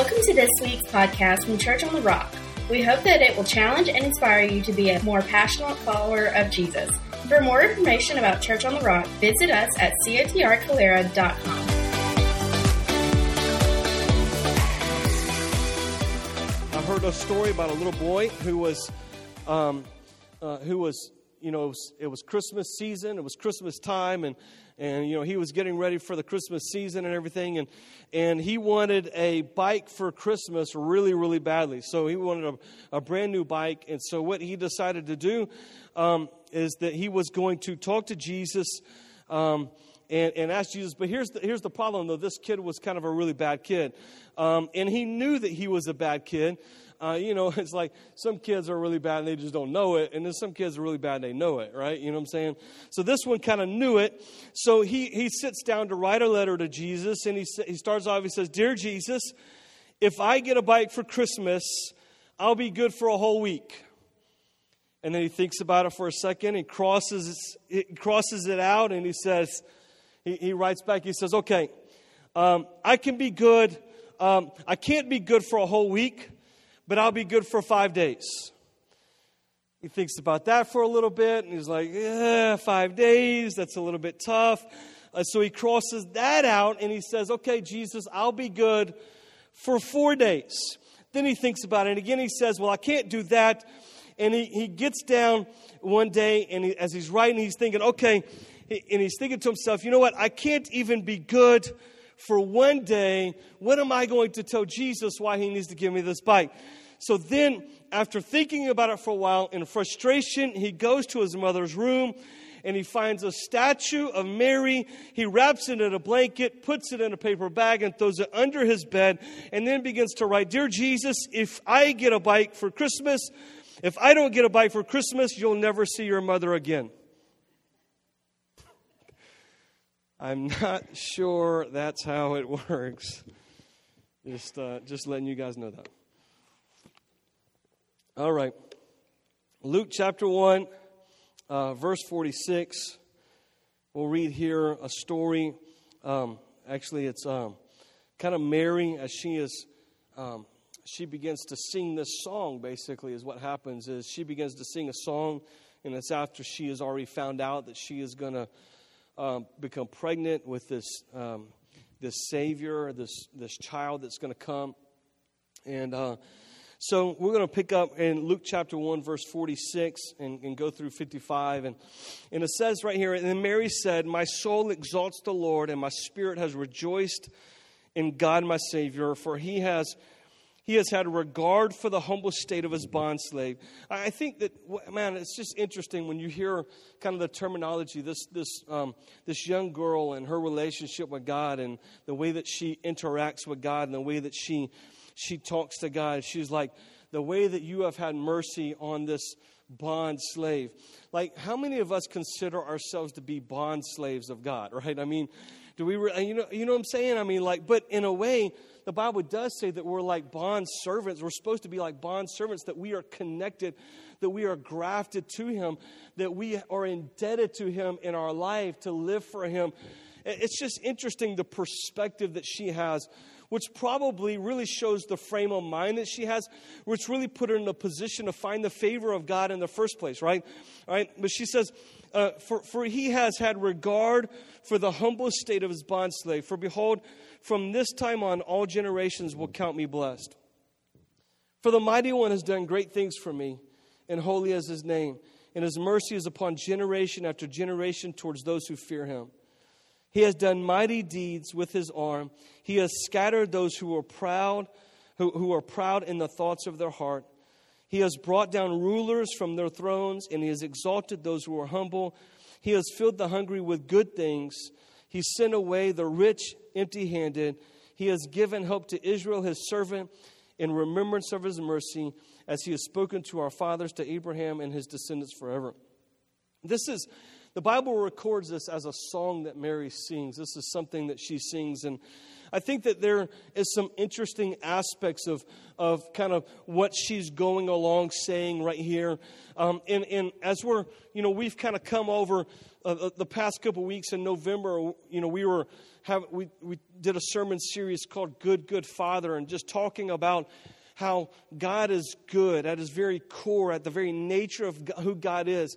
Welcome to this week's podcast from Church on the Rock. We hope that it will challenge and inspire you to be a more passionate follower of Jesus. For more information about Church on the Rock, visit us at cotrcalera.com. I heard a story about a little boy who was, you know, it was Christmas season. It was Christmas time, and you know, he was getting ready for the Christmas season and everything, and he wanted a bike for Christmas really, really badly. So he wanted a brand new bike, and so what he decided to do is that he was going to talk to Jesus and ask Jesus. But here's the problem, though. This kid was kind of a really bad kid, and he knew that he was a bad kid. You know, it's like some kids are really bad and they just don't know it. And then some kids are really bad and they know it, right? You know what I'm saying? So this one kind of knew it. So he sits down to write a letter to Jesus. And he starts off, he says, "Dear Jesus, if I get a bike for Christmas, I'll be good for a whole week." And then he thinks about it for a second. He crosses it out, and he says, he writes back, he says, "Okay, I can be good. I can't be good for a whole week, but I'll be good for 5 days." He thinks about that for a little bit, and he's like, "Yeah, 5 days, that's a little bit tough." So he crosses that out, and he says, "Okay, Jesus, I'll be good for 4 days." Then he thinks about it, and again he says, "Well, I can't do that." And he gets down one day, and as he's writing, he's thinking, okay, and he's thinking to himself, you know what, I can't even be good for 1 day. What am I going to tell Jesus why he needs to give me this bike? So then, after thinking about it for a while, in frustration, he goes to his mother's room, and he finds a statue of Mary. He wraps it in a blanket, puts it in a paper bag, and throws it under his bed, and then begins to write, "Dear Jesus, if I get a bike for Christmas, if I don't get a bike for Christmas, you'll never see your mother again." I'm not sure that's how it works. Just letting you guys know that. All right. Luke chapter 1, verse 46. We'll read here a story. Actually, it's kind of Mary as she is... she begins to sing this song, basically, is what happens. Is she begins to sing a song, and it's after she has already found out that she is going to become pregnant with this Savior, this child that's going to come. And so we're going to pick up in Luke chapter 1, verse 46, and go through 55. And it says right here, "And then Mary said, 'My soul exalts the Lord, and my spirit has rejoiced in God my Savior, for He has had a regard for the humble state of his bondslave.'" I think that, man, it's just interesting when you hear kind of the terminology, this young girl and her relationship with God and the way that she interacts with God and the way that she talks to God. She's like, "The way that you have had mercy on this bond slave." Like, how many of us consider ourselves to be bond slaves of God, right? I mean, do we, you know what I'm saying? I mean, like, but in a way, the Bible does say that we're like bond servants. We're supposed to be like bond servants, that we are connected, that we are grafted to him, that we are indebted to him in our life to live for him. It's just interesting, the perspective that she has, which probably really shows the frame of mind that she has, which really put her in a position to find the favor of God in the first place, right? All right. But she says, for he has had regard for the humble state of his bondslave. For behold, from this time on, all generations will count me blessed. For the mighty one has done great things for me, and holy is his name. And his mercy is upon generation after generation towards those who fear him. He has done mighty deeds with his arm. He has scattered those who are proud in the thoughts of their heart. He has brought down rulers from their thrones, and he has exalted those who are humble. He has filled the hungry with good things. He sent away the rich empty-handed. He has given help to Israel, his servant, in remembrance of his mercy, as he has spoken to our fathers, to Abraham and his descendants forever. The Bible records this as a song that Mary sings. This is something that she sings, and I think that there is some interesting aspects of kind of what she's going along saying right here. And as we're, we've kind of come over the past couple weeks in November, we did a sermon series called Good Father, and just talking about how God is good at his very core, at the very nature of who God is.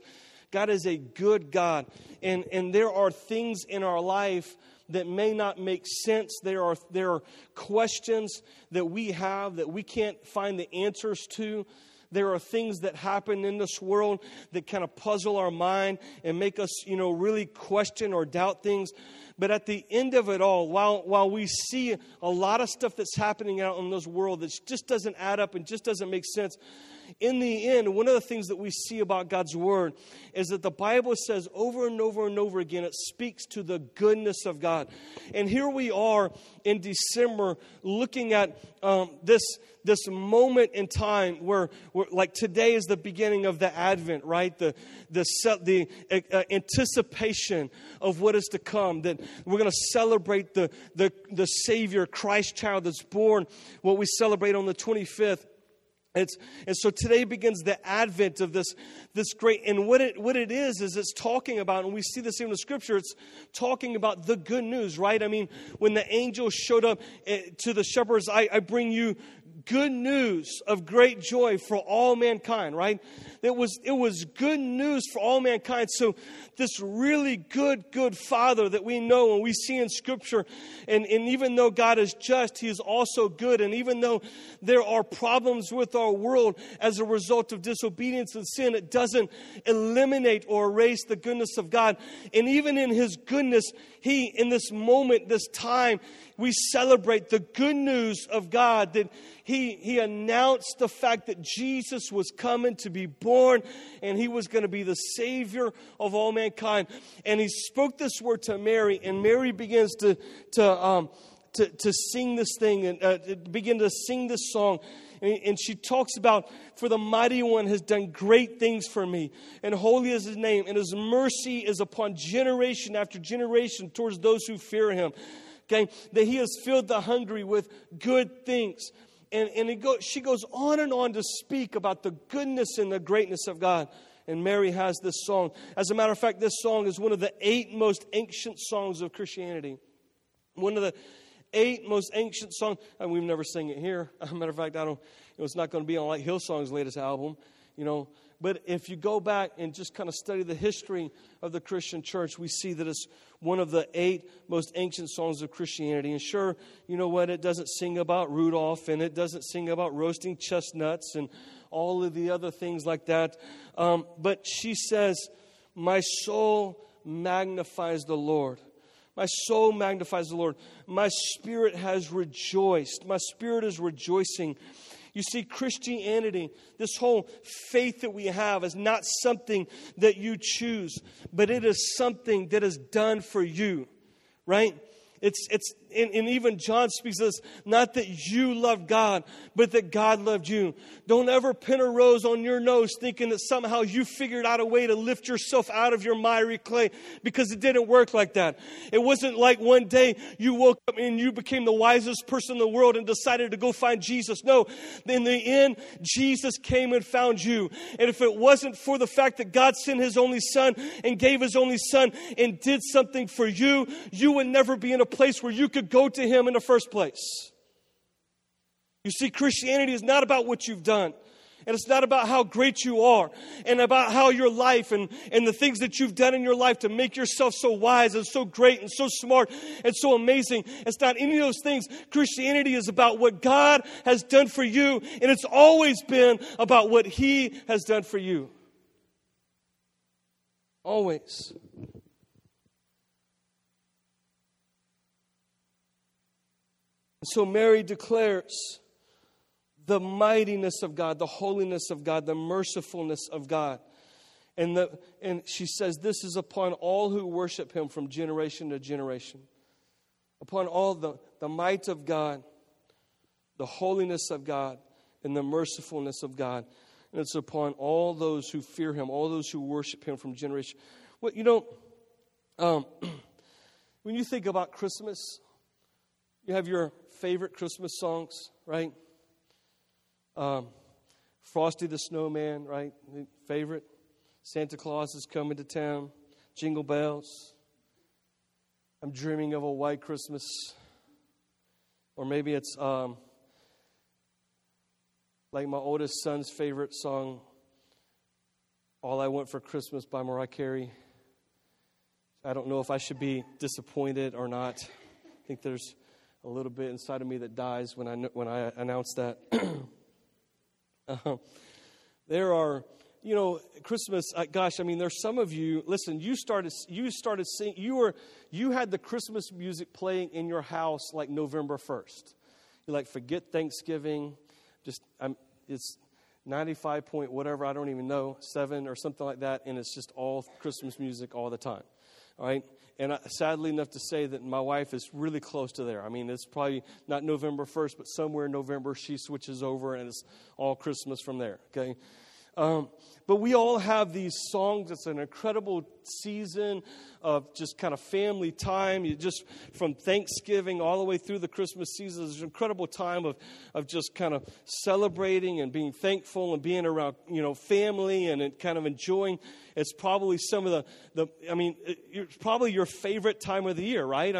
God is a good God, and there are things in our life that may not make sense. There are questions that we have that we can't find the answers to. There are things that happen in this world that kind of puzzle our mind and make us, really question or doubt things. But at the end of it all, while we see a lot of stuff that's happening out in this world that just doesn't add up and just doesn't make sense, in the end, one of the things that we see about God's Word is that the Bible says over and over and over again, it speaks to the goodness of God. And here we are in December looking at this moment in time where like today is the beginning of the Advent, right? The anticipation of what is to come, that we're going to celebrate the Savior, Christ child that's born, what we celebrate on the 25th. So today begins the Advent of this great, and what it is it's talking about, and we see this in the Scripture, it's talking about the good news, right? I mean, when the angel showed up to the shepherds, I bring you good news of great joy for all mankind, right? It was good news for all mankind. So this really good Father that we know and we see in Scripture, and even though God is just, He is also good. And even though there are problems with our world as a result of disobedience and sin, it doesn't eliminate or erase the goodness of God. And even in His goodness, He, in this moment, this time, we celebrate the good news of God, that He announced the fact that Jesus was coming to be born, and He was going to be the Savior of all mankind. And He spoke this word to Mary, and Mary begins to sing this thing and begin to sing this song. And she talks about, for the Mighty One has done great things for me, and holy is His name, and His mercy is upon generation after generation towards those who fear Him. Okay, that He has filled the hungry with good things. She goes on and on to speak about the goodness and the greatness of God. And Mary has this song. As a matter of fact, this song is one of the 8 most ancient songs of Christianity. One of the 8 most ancient songs. And we've never sang it here. As a matter of fact, it's not going to be on like Hillsong's latest album, But if you go back and just kind of study the history of the Christian church, we see that it's one of the 8 most ancient songs of Christianity. And sure, you know what? It doesn't sing about Rudolph, and it doesn't sing about roasting chestnuts and all of the other things like that. But she says, my soul magnifies the Lord. My soul magnifies the Lord. My spirit has rejoiced. My spirit is rejoicing. You see, Christianity, this whole faith that we have, is not something that you choose, but it is something that is done for you, right? And even John speaks of this, not that you love God, but that God loved you. Don't ever pin a rose on your nose thinking that somehow you figured out a way to lift yourself out of your miry clay, because it didn't work like that. It wasn't like one day you woke up and you became the wisest person in the world and decided to go find Jesus. No, in the end, Jesus came and found you. And if it wasn't for the fact that God sent His only Son and gave His only Son and did something for you, you would never be in a place where you could go to Him in the first place. You see, Christianity is not about what you've done. And it's not about how great you are, and about how your life and the things that you've done in your life to make yourself so wise and so great and so smart and so amazing. It's not any of those things. Christianity is about what God has done for you, and it's always been about what He has done for you. Always. So Mary declares the mightiness of God, the holiness of God, the mercifulness of God. And she says, this is upon all who worship Him from generation to generation. Upon all the might of God, the holiness of God, and the mercifulness of God. And it's upon all those who fear Him, all those who worship Him from generation. Well, when you think about Christmas, You have your favorite Christmas songs, right? Frosty the Snowman, right? Favorite. Santa Claus is Coming to Town. Jingle Bells. I'm Dreaming of a White Christmas. Or maybe it's like my oldest son's favorite song, All I Want for Christmas by Mariah Carey. I don't know if I should be disappointed or not. I think there's a little bit inside of me that dies when I announce that. There are, you know, Christmas. Gosh, I mean, there's some of you. Listen, you started singing. You had the Christmas music playing in your house like November 1st. You're like, forget Thanksgiving. It's 95 point whatever. I don't even know 7 or something like that, and it's just all Christmas music all the time. All right. And sadly enough to say that my wife is really close to there. I mean, it's probably not November 1st, but somewhere in November she switches over and it's all Christmas from there. Okay. But we all have these songs. It's an incredible season of just kind of family time. You just from Thanksgiving all the way through the Christmas season, there's an incredible time of just kind of celebrating and being thankful and being around, you know, family and kind of enjoying. It's probably some of it's probably your favorite time of the year, right?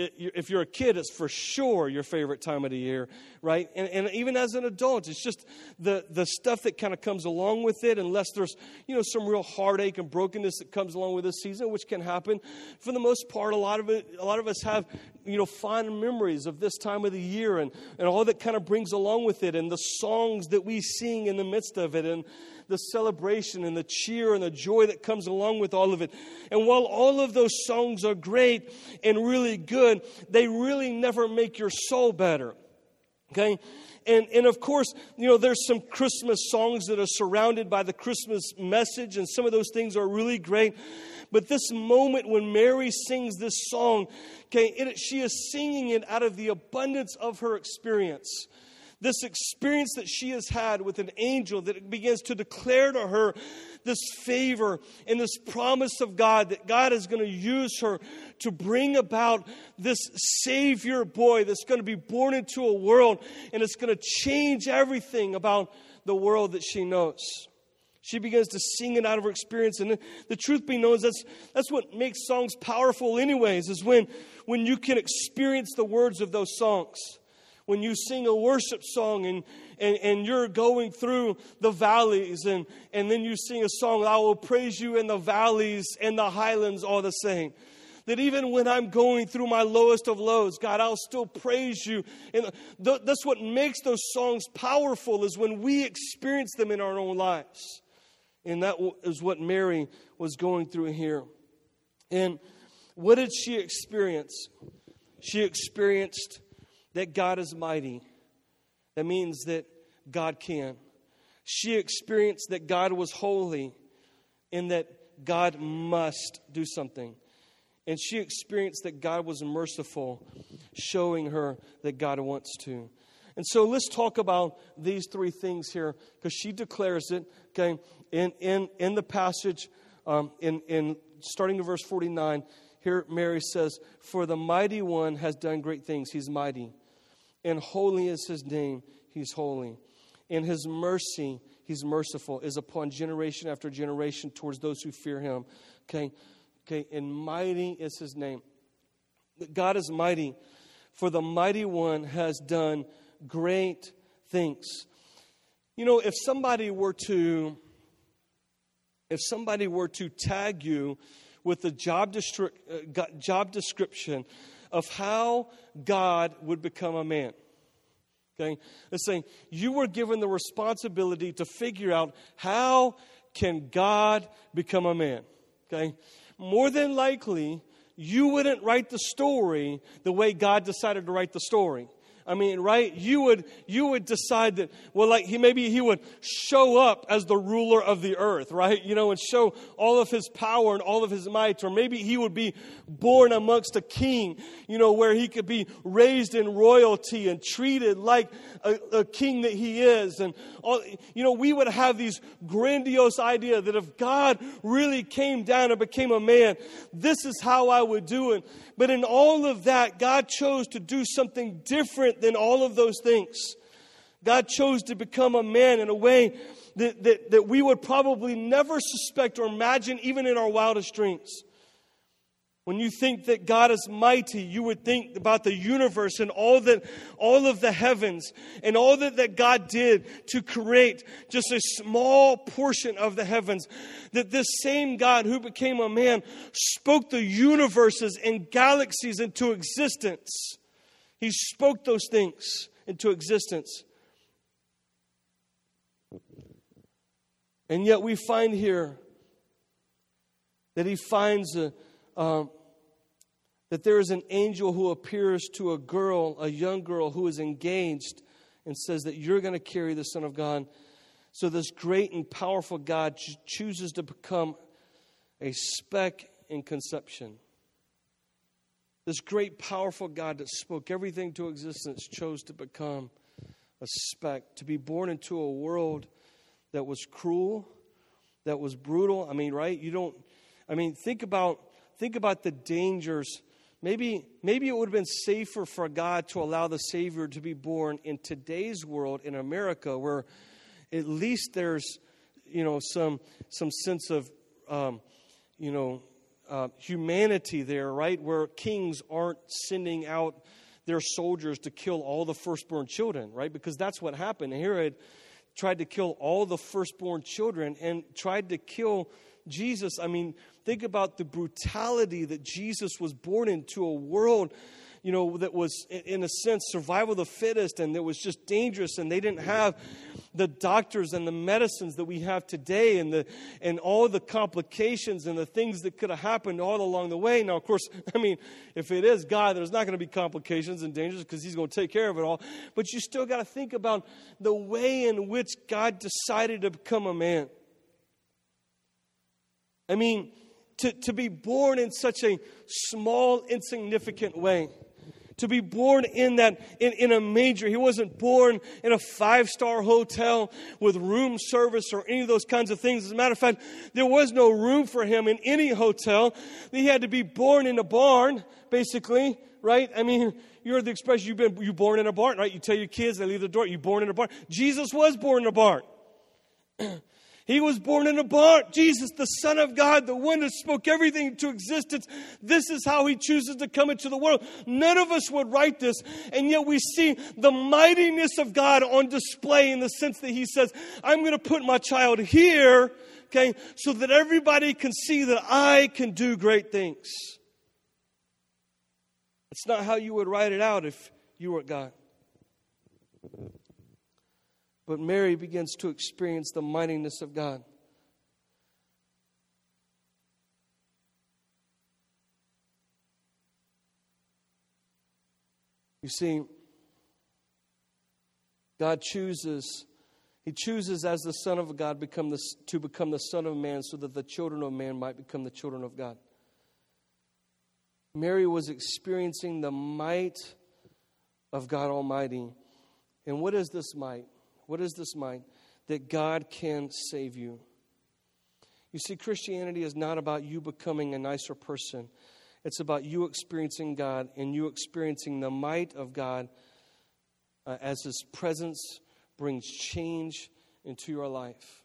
If you're a kid, it's for sure your favorite time of the year, right? And even as an adult, it's just the stuff that kind of comes along with it, unless there's, you know, some real heartache and brokenness that comes along with this season, which can happen. For the most part, a lot of us have, you know, fond memories of this time of the year and all that kind of brings along with it, and the songs that we sing in the midst of it, and the celebration and the cheer and the joy that comes along with all of it. And while all of those songs are great and really good, they really never make your soul better. Okay? And of course, you know, there's some Christmas songs that are surrounded by the Christmas message, and some of those things are really great. But this moment when Mary sings this song, okay, she is singing it out of the abundance of her experience. This experience that she has had with an angel that begins to declare to her this favor and this promise of God, that God is going to use her to bring about this Savior boy that's going to be born into a world, and it's going to change everything about the world that she knows. She begins to sing it out of her experience. And the truth be known, that's what makes songs powerful anyways, is when you can experience the words of those songs. When you sing a worship song and you're going through the valleys and then you sing a song, I will praise you in the valleys and the highlands all the same. That even when I'm going through my lowest of lows, God, I'll still praise you. And that's what makes those songs powerful, is when we experience them in our own lives. And that is what Mary was going through here. And what did she experience? She experienced that God is mighty. That means that God can. She experienced that God was holy and that God must do something. And she experienced that God was merciful, showing her that God wants to. And so let's talk about these three things here, because she declares it, okay, in the passage, in starting in verse 49. Here Mary says, "For the mighty one has done great things." He's mighty. "And holy is his name." He's holy. "And his mercy," he's merciful, "is upon generation after generation towards those who fear him." Okay. And mighty is his name. God is mighty. For the mighty one has done great things. You know, if somebody were to tag you with the job description of how God would become a man. Okay, it's saying you were given the responsibility to figure out how can God become a man. Okay, more than likely you wouldn't write the story the way God decided to write the story. I mean, right? You would decide that, well, like maybe he would show up as the ruler of the earth, right? You know, and show all of his power and all of his might. Or maybe he would be born amongst a king, you know, where he could be raised in royalty and treated like a king that he is. And, all, you know, we would have these grandiose ideas that if God really came down and became a man, this is how I would do it. But in all of that, God chose to do something different than all of those things. God chose to become a man in a way that we would probably never suspect or imagine, even in our wildest dreams. When you think that God is mighty, you would think about the universe and all of the heavens and all that God did to create just a small portion of the heavens. That this same God who became a man spoke the universes and galaxies into existence. He spoke those things into existence. And yet we find here that he finds that there is an angel who appears to a young girl who is engaged, and says that you're going to carry the Son of God. So this great and powerful God chooses to become a speck in conception. This great, powerful God that spoke everything to existence chose to become a speck, to be born into a world that was cruel, that was brutal. I mean, right? Think about the dangers. Maybe it would have been safer for God to allow the Savior to be born in today's world, in America, where at least there's, you know, some sense of, humanity there, right? Where kings aren't sending out their soldiers to kill all the firstborn children, right? Because that's what happened. Herod tried to kill all the firstborn children and tried to kill Jesus. I mean, think about the brutality that Jesus was born into, a world, you know, that was, in a sense, survival of the fittest, and that was just dangerous, and they didn't have the doctors and the medicines that we have today, and all the complications and the things that could have happened all along the way. Now, of course, I mean, if it is God, there's not going to be complications and dangers because he's going to take care of it all. But you still got to think about the way in which God decided to become a man. I mean, to be born in such a small, insignificant way. To be born in a major. He wasn't born in a 5-star hotel with room service or any of those kinds of things. As a matter of fact, there was no room for him in any hotel. He had to be born in a barn, basically, right? I mean, you heard the expression, you born in a barn, right? You tell your kids, they leave the door, you born in a barn. Jesus was born in a barn. He was born in a barn. Jesus, the Son of God, the one that spoke everything into existence. This is how he chooses to come into the world. None of us would write this. And yet we see the mightiness of God on display in the sense that he says, I'm going to put my child here, okay, so that everybody can see that I can do great things. It's not how you would write it out if you were God. But Mary begins to experience the mightiness of God. You see, God chooses, he chooses as the Son of God to become the Son of Man so that the children of man might become the children of God. Mary was experiencing the might of God Almighty. And what is this might? What is this might? That God can save you. You see, Christianity is not about you becoming a nicer person. It's about you experiencing God and you experiencing the might of God as his presence brings change into your life.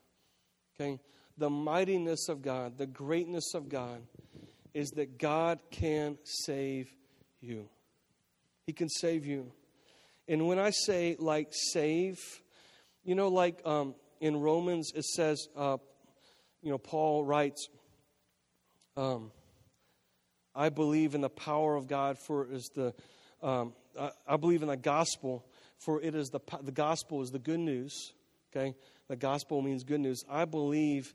Okay? The mightiness of God, the greatness of God is that God can save you. He can save you. And when I say, like, save, you know, like in Romans, it says, Paul writes, I believe in the power of God, I believe in the gospel, for it is the gospel is the good news, okay? The gospel means good news. I believe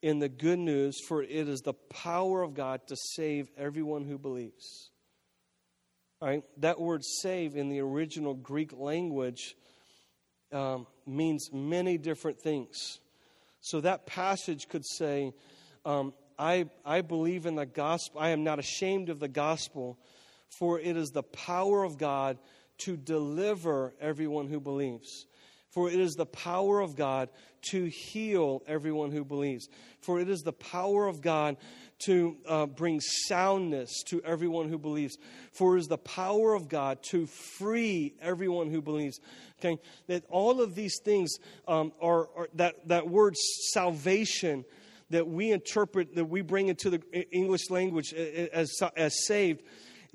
in the good news, for it is the power of God to save everyone who believes. All right, that word save in the original Greek language means many different things. So that passage could say, I believe in the gospel. I am not ashamed of the gospel, for it is the power of God to deliver everyone who believes. For it is the power of God to heal everyone who believes. For it is the power of God to bring soundness to everyone who believes. For it is the power of God to free everyone who believes. Okay, that all of these things are that word salvation that we interpret, that we bring into the English language as saved.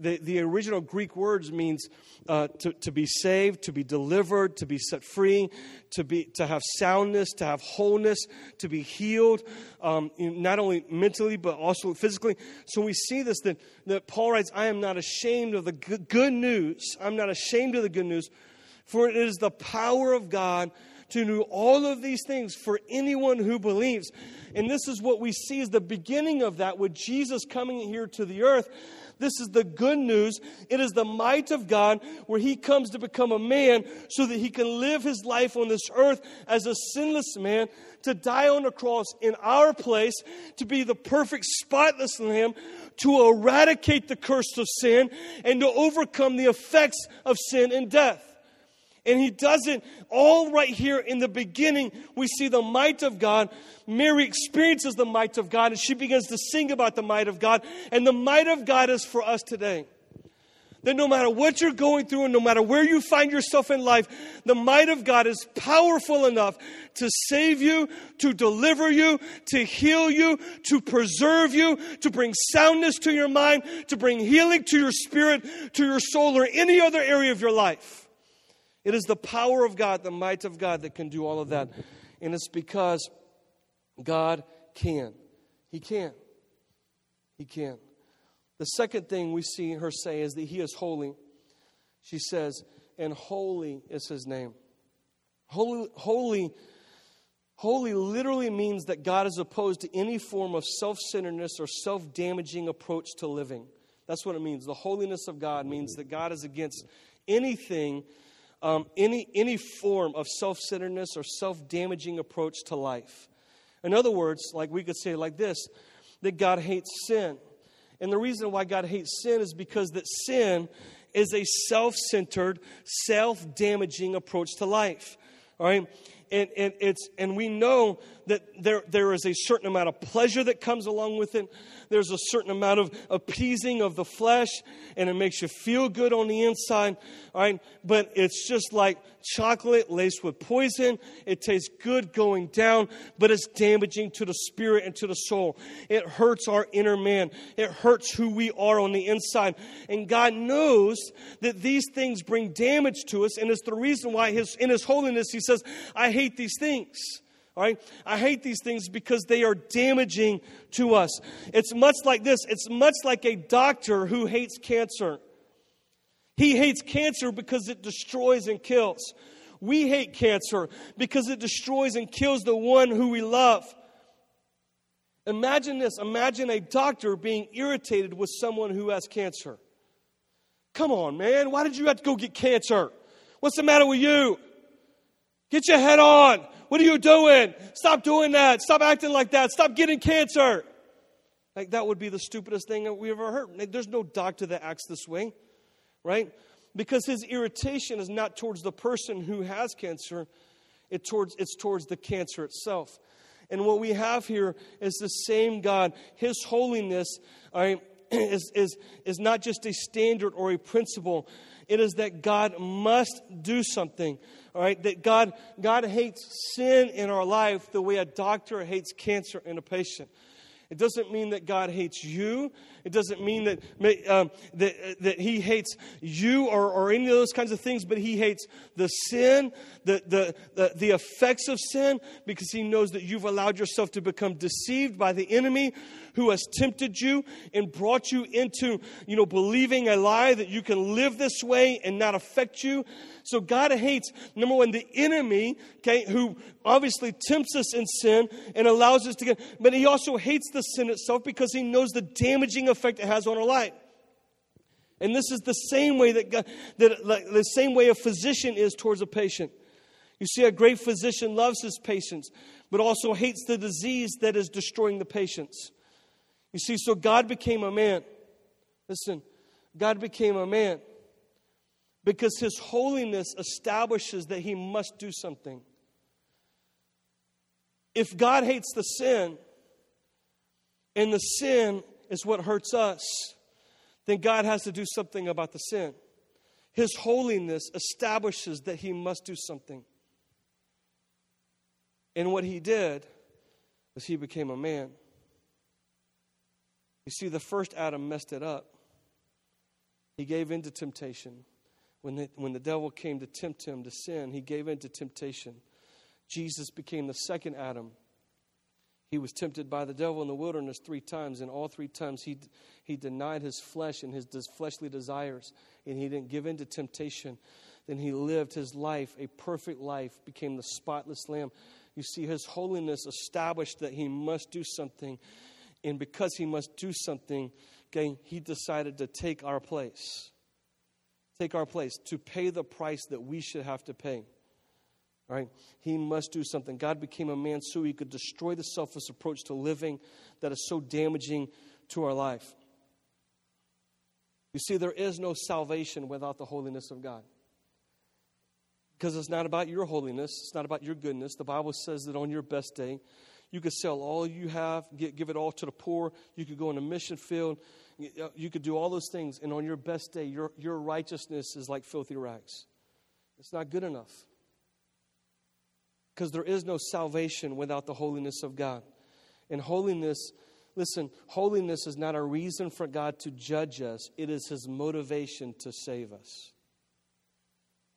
The original Greek words means to be saved, to be delivered, to be set free, to have soundness, to have wholeness, to be healed, not only mentally but also physically. So we see this, that Paul writes, I am not ashamed of the good news. I'm not ashamed of the good news, for it is the power of God to do all of these things for anyone who believes. And this is what we see as the beginning of that with Jesus coming here to the earth. This is the good news. It is the might of God where he comes to become a man so that he can live his life on this earth as a sinless man, to die on the cross in our place, to be the perfect spotless lamb, to eradicate the curse of sin, and to overcome the effects of sin and death. And he does it all right here in the beginning. We see the might of God. Mary experiences the might of God, and she begins to sing about the might of God. And the might of God is for us today. That no matter what you're going through and no matter where you find yourself in life, the might of God is powerful enough to save you, to deliver you, to heal you, to preserve you, to bring soundness to your mind, to bring healing to your spirit, to your soul, or any other area of your life. It is the power of God, the might of God that can do all of that. And it's because God can. He can. He can. The second thing we see her say is that he is holy. She says, and holy is his name. Holy literally means that God is opposed to any form of self-centeredness or self-damaging approach to living. That's what it means. The holiness of God means that God is against anything, any form of self-centeredness or self-damaging approach to life. In other words, like we could say like this, that God hates sin. And the reason why God hates sin is because that sin is a self-centered, self-damaging approach to life. All right? And we know that there is a certain amount of pleasure that comes along with it. There's a certain amount of appeasing of the flesh, and it makes you feel good on the inside. All right, but it's just like chocolate laced with poison. It tastes good going down, but it's damaging to the spirit and to the soul. It hurts our inner man. It hurts who we are on the inside. And God knows that these things bring damage to us, and it's the reason why in His holiness He says, I hate these things. All right? I hate these things because they are damaging to us. It's much like this. It's much like a doctor who hates cancer. He hates cancer because it destroys and kills. We hate cancer because it destroys and kills the one who we love. Imagine this. Imagine a doctor being irritated with someone who has cancer. Come on, man. Why did you have to go get cancer? What's the matter with you? Get your head on. What are you doing? Stop doing that. Stop acting like that. Stop getting cancer. Like, that would be the stupidest thing that we ever heard. Like, there's no doctor that acts this way, right? Because his irritation is not towards the person who has cancer. It's towards the cancer itself. And what we have here is the same God. His holiness, all right, is not just a standard or a principle. It is that God must do something, all right? That God hates sin in our life the way a doctor hates cancer in a patient. It doesn't mean that God hates you. It doesn't mean that He hates you or any of those kinds of things, but He hates the sin, the effects of sin, because He knows that you've allowed yourself to become deceived by the enemy who has tempted you and brought you into, believing a lie that you can live this way and not affect you. So God hates, number one, the enemy, okay, who obviously tempts us in sin and allows us to get, but He also hates the sin itself because He knows the damaging effect it has on our life. And this is the same way that God, the same way a physician is towards a patient. You see, a great physician loves his patients, but also hates the disease that is destroying the patients. You see, so God became a man. Listen, God became a man because his holiness establishes that he must do something. If God hates the sin, and the sin is what hurts us, then God has to do something about the sin. His holiness establishes that he must do something. And what he did was he became a man. You see, the first Adam messed it up. He gave in to temptation. When the devil came to tempt him to sin, he gave in to temptation. Jesus became the second Adam. He was tempted by the devil in the wilderness 3 times, and all 3 times he denied his flesh and his fleshly desires, and he didn't give in to temptation. Then he lived his life, a perfect life, became the spotless lamb. You see, his holiness established that he must do something, and because he must do something, okay, he decided to take our place. Take our place, to pay the price that we should have to pay. Right? He must do something. God became a man so he could destroy the selfless approach to living that is so damaging to our life. You see, there is no salvation without the holiness of God. Because it's not about your holiness. It's not about your goodness. The Bible says that on your best day, you could sell all you have, give it all to the poor. You could go on a mission field. You could do all those things. And on your best day, your righteousness is like filthy rags. It's not good enough. Because there is no salvation without the holiness of God. And holiness, listen, holiness is not a reason for God to judge us. It is his motivation to save us.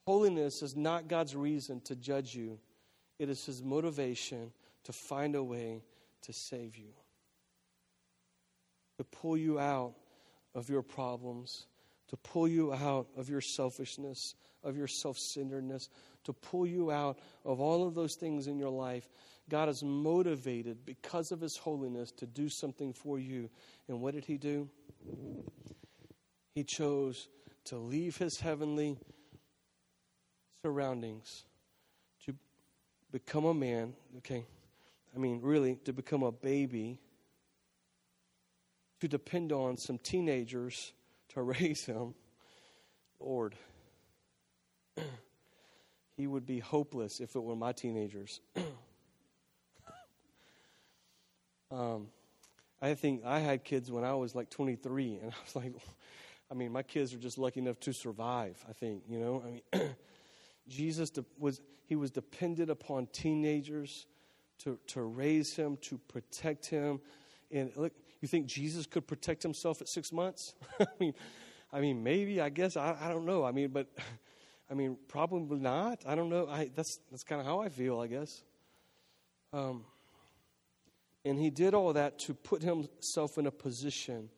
Holiness is not God's reason to judge you. It is his motivation to find a way to save you. To pull you out of your problems. To pull you out of your selfishness, of your self-centeredness, to pull you out of all of those things in your life. God is motivated because of his holiness to do something for you. And what did he do? He chose to leave his heavenly surroundings to become a man, okay? I mean, really, to become a baby, to depend on some teenagers to raise him. Lord, he would be hopeless if it were my teenagers. I think I had kids when I was like 23, and I was like, I mean, my kids are just lucky enough to survive, I think, you know. I mean, Jesus was dependent upon teenagers to raise him, to protect him. And look, you think Jesus could protect himself at 6 months? I mean, maybe, I guess, I don't know. I mean, but... I mean, probably not. I don't know. That's kind of how I feel, I guess. And he did all that to put himself in a position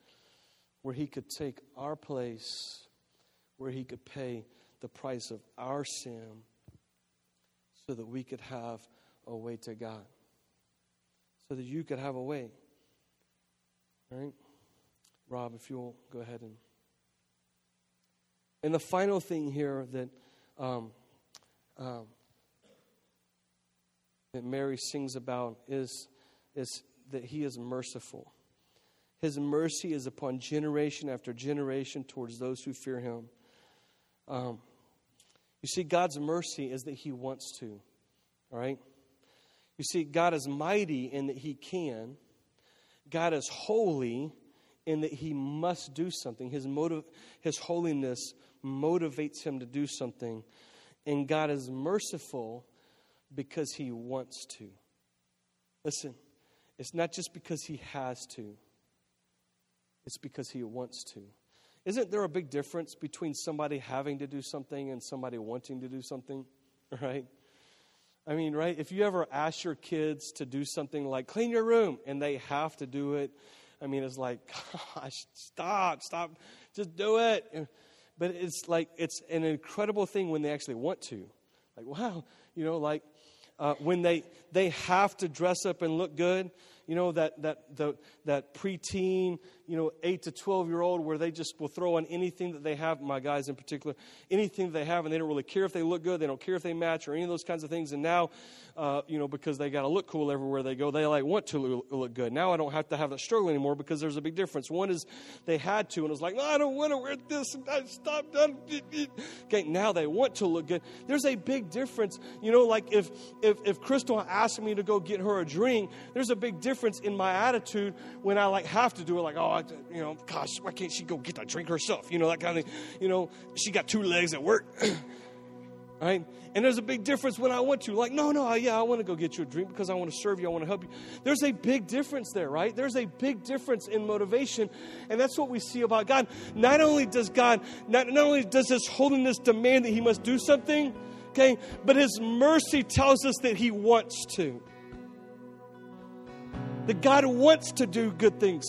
where he could take our place, where he could pay the price of our sin so that we could have a way to God, so that you could have a way. All right? Rob, if you'll go ahead and... And the final thing here that Mary sings about is that he is merciful. His mercy is upon generation after generation towards those who fear him. You see, God's mercy is that he wants to, all right? You see, God is mighty in that he can. God is holy in that he must do something. His holiness motivates him to do something. And God is merciful because he wants to. Listen, it's not just because he has to. It's because he wants to. Isn't there a big difference between somebody having to do something and somebody wanting to do something? Right? I mean, right? If you ever ask your kids to do something like clean your room and they have to do it, I mean, it's like, gosh, stop, just do it. But it's like, it's an incredible thing when they actually want to. Like, wow, you know, like when they have to dress up and look good. you know, that preteen, 8 to 12-year-old where they just will throw on anything that they have, my guys in particular, anything that they have, and they don't really care if they look good, they don't care if they match or any of those kinds of things. And now, because they got to look cool everywhere they go, they want to look good. Now I don't have to have that struggle anymore because there's a big difference. One is they had to, and it was like, no, I don't want to wear this. I stopped. Okay, now they want to look good. There's a big difference. If Crystal asked me to go get her a drink, there's a big difference in my attitude when I have to do it. Like, gosh, why can't she go get that drink herself? That kind of thing. She got two legs at work. Right? And there's a big difference when I want to. Like, I want to go get you a drink because I want to serve you. I want to help you. There's a big difference there, right? There's a big difference in motivation. And that's what we see about God. Not only does His holiness demand that He must do something, okay, but His mercy tells us that He wants to. That God wants to do good things.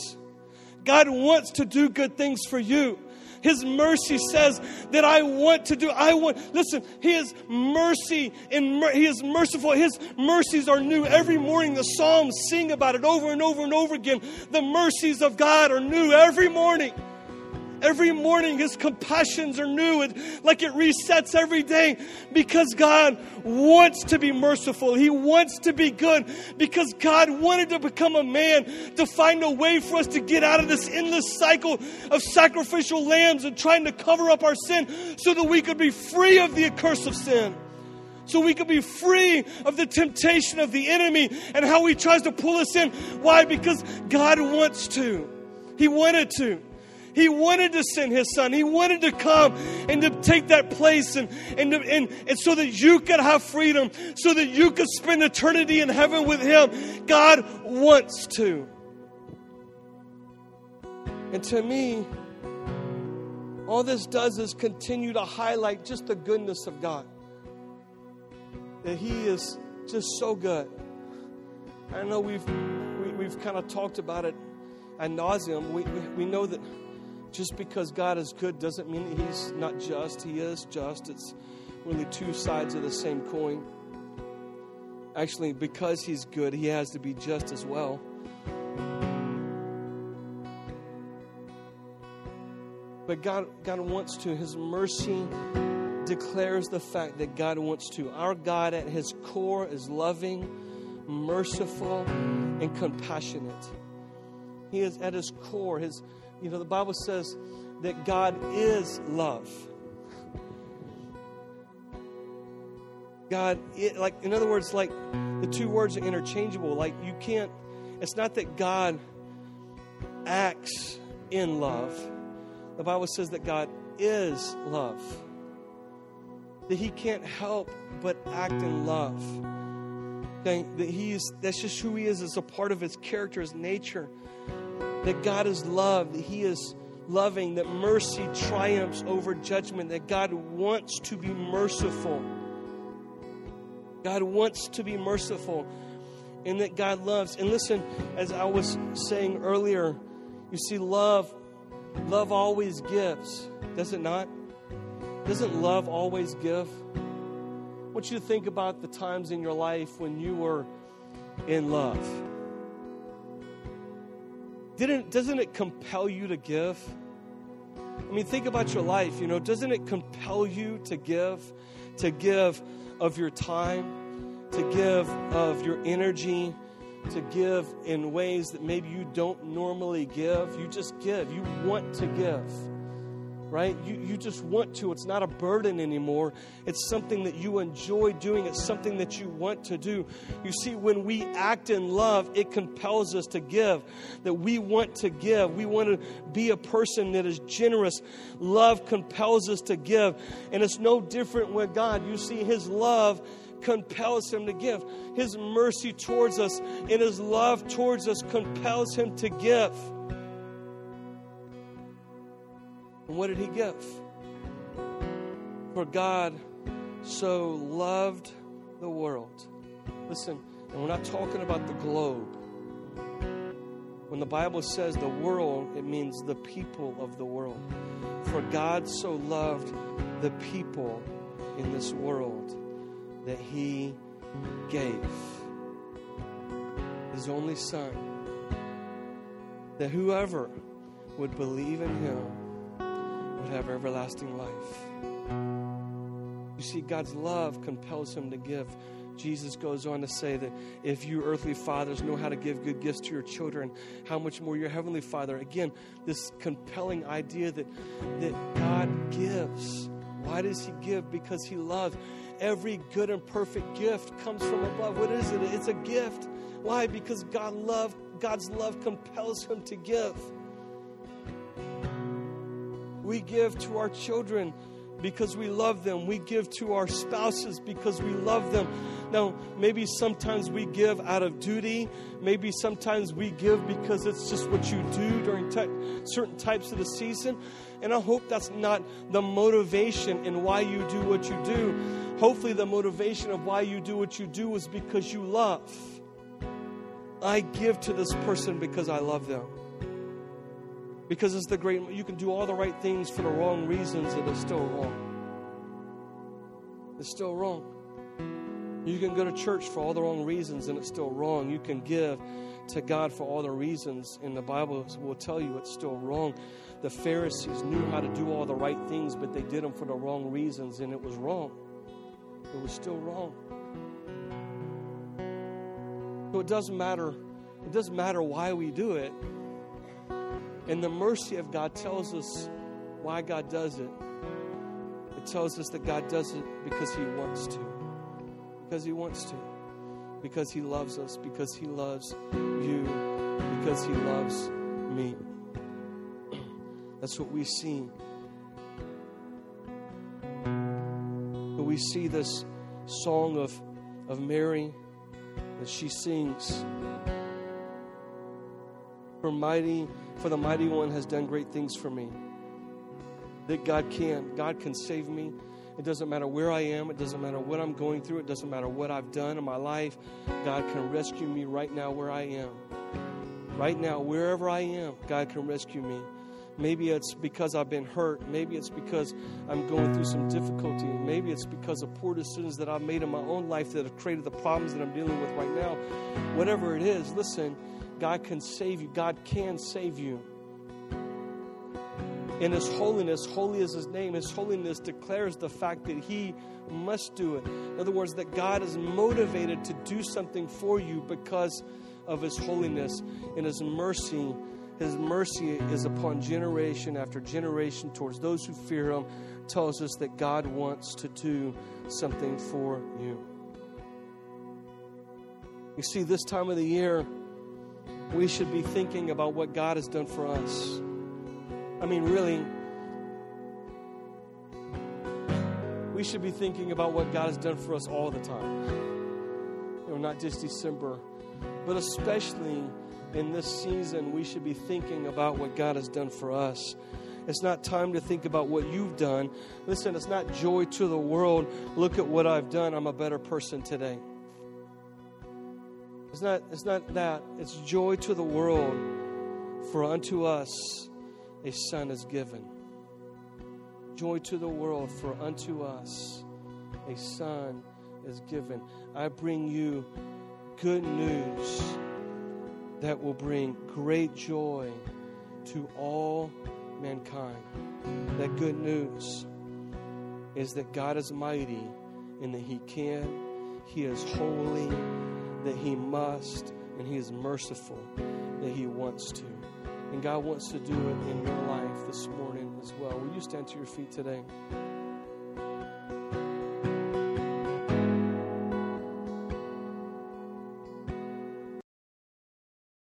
God wants to do good things for you. His mercy says that listen, He is merciful. His mercies are new every morning. The Psalms sing about it over and over and over again. The mercies of God are new every morning. Every morning His compassions are new. It resets every day because God wants to be merciful. He wants to be good because God wanted to become a man to find a way for us to get out of this endless cycle of sacrificial lambs and trying to cover up our sin so that we could be free of the curse of sin. So we could be free of the temptation of the enemy and how he tries to pull us in. Why? Because God wants to. He wanted to. He wanted to send His Son. He wanted to come and to take that place and so that you could have freedom, so that you could spend eternity in heaven with Him. God wants to. And to me, all this does is continue to highlight just the goodness of God. That He is just so good. I know we've kind of talked about it ad nauseum. We know that just because God is good doesn't mean that He's not just. He is just. It's really two sides of the same coin. Actually, because He's good, He has to be just as well. But God wants to. His mercy declares the fact that God wants to. Our God at His core is loving, merciful, and compassionate. He is at His core. The Bible says that God is love. In other words, the two words are interchangeable. It's not that God acts in love. The Bible says that God is love. That He can't help but act in love. That that's just who He is. It's a part of His character, His nature. That God is love, that He is loving, that mercy triumphs over judgment, that God wants to be merciful. God wants to be merciful, and that God loves. And listen, as I was saying earlier, you see, love always gives, does it not? Doesn't love always give? I want you to think about the times in your life when you were in love. Doesn't it compel you to give? I mean, think about your life, doesn't it compel you to give of your time, to give of your energy, to give in ways that maybe you don't normally give? You just give. You want to give, right? You just want to. It's not a burden anymore. It's something that you enjoy doing. It's something that you want to do. You see, when we act in love, it compels us to give, that we want to give. We want to be a person that is generous. Love compels us to give, and it's no different with God. You see, His love compels Him to give. His mercy towards us and His love towards us compels Him to give. And what did He give? For God so loved the world. Listen, and we're not talking about the globe. When the Bible says the world, it means the people of the world. For God so loved the people in this world that He gave. his only Son, that whoever would believe in him would have everlasting life. You see, God's love compels him to give. Jesus goes on to say that if you earthly fathers know how to give good gifts to your children, how much more your heavenly Father. Again, this compelling idea that God gives. Why does he give? Because he loves. Every good and perfect gift comes from above. What is it? It's a gift. Why? Because God's love compels him to give. We give to our children because we love them. We give to our spouses because we love them. Now, maybe sometimes we give out of duty. Maybe sometimes we give because it's just what you do during certain types of the season. And I hope that's not the motivation in why you do what you do. Hopefully the motivation of why you do what you do is because you love. I give to this person because I love them. Because it's the great, you can do all the right things for the wrong reasons, and it's still wrong. It's still wrong. You can go to church for all the wrong reasons, and it's still wrong. You can give to God for all the reasons, and the Bible will tell you it's still wrong. The Pharisees knew how to do all the right things, but they did them for the wrong reasons, and it was wrong. It was still wrong. So it doesn't matter. It doesn't matter why we do it. And the mercy of God tells us why God does it. It tells us that God does it because he wants to. Because he wants to. Because he loves us. Because he loves you. Because he loves me. That's what we see. But we see this song of Mary that she sings. For the mighty one has done great things for me. That God can save me. It doesn't matter where I am. It doesn't matter what I'm going through. It doesn't matter what I've done in my life. God can rescue me right now where I am. Right now, wherever I am, God can rescue me. Maybe it's because I've been hurt. Maybe it's because I'm going through some difficulty. Maybe it's because of poor decisions that I've made in my own life that have created the problems that I'm dealing with right now. Whatever it is, listen, God can save you. God can save you. In his holiness, holy is his name. His holiness declares the fact that he must do it. In other words, that God is motivated to do something for you because of his holiness and his mercy. His mercy is upon generation after generation towards those who fear him. It tells us that God wants to do something for you. You see, this time of the year, we should be thinking about what God has done for us. I mean, really, we should be thinking about what God has done for us all the time. You know, not just December, but especially in this season, we should be thinking about what God has done for us. It's not time to think about what you've done. Listen, it's not joy to the world. Look at what I've done. I'm a better person today. It's not that. It's joy to the world, for unto us a son is given. Joy to the world, for unto us a son is given. I bring you good news that will bring great joy to all mankind. That good news is that God is mighty and that he can. He is holy, that he must, and he is merciful, that he wants to. And God wants to do it in your life this morning as well. Will you stand to your feet today?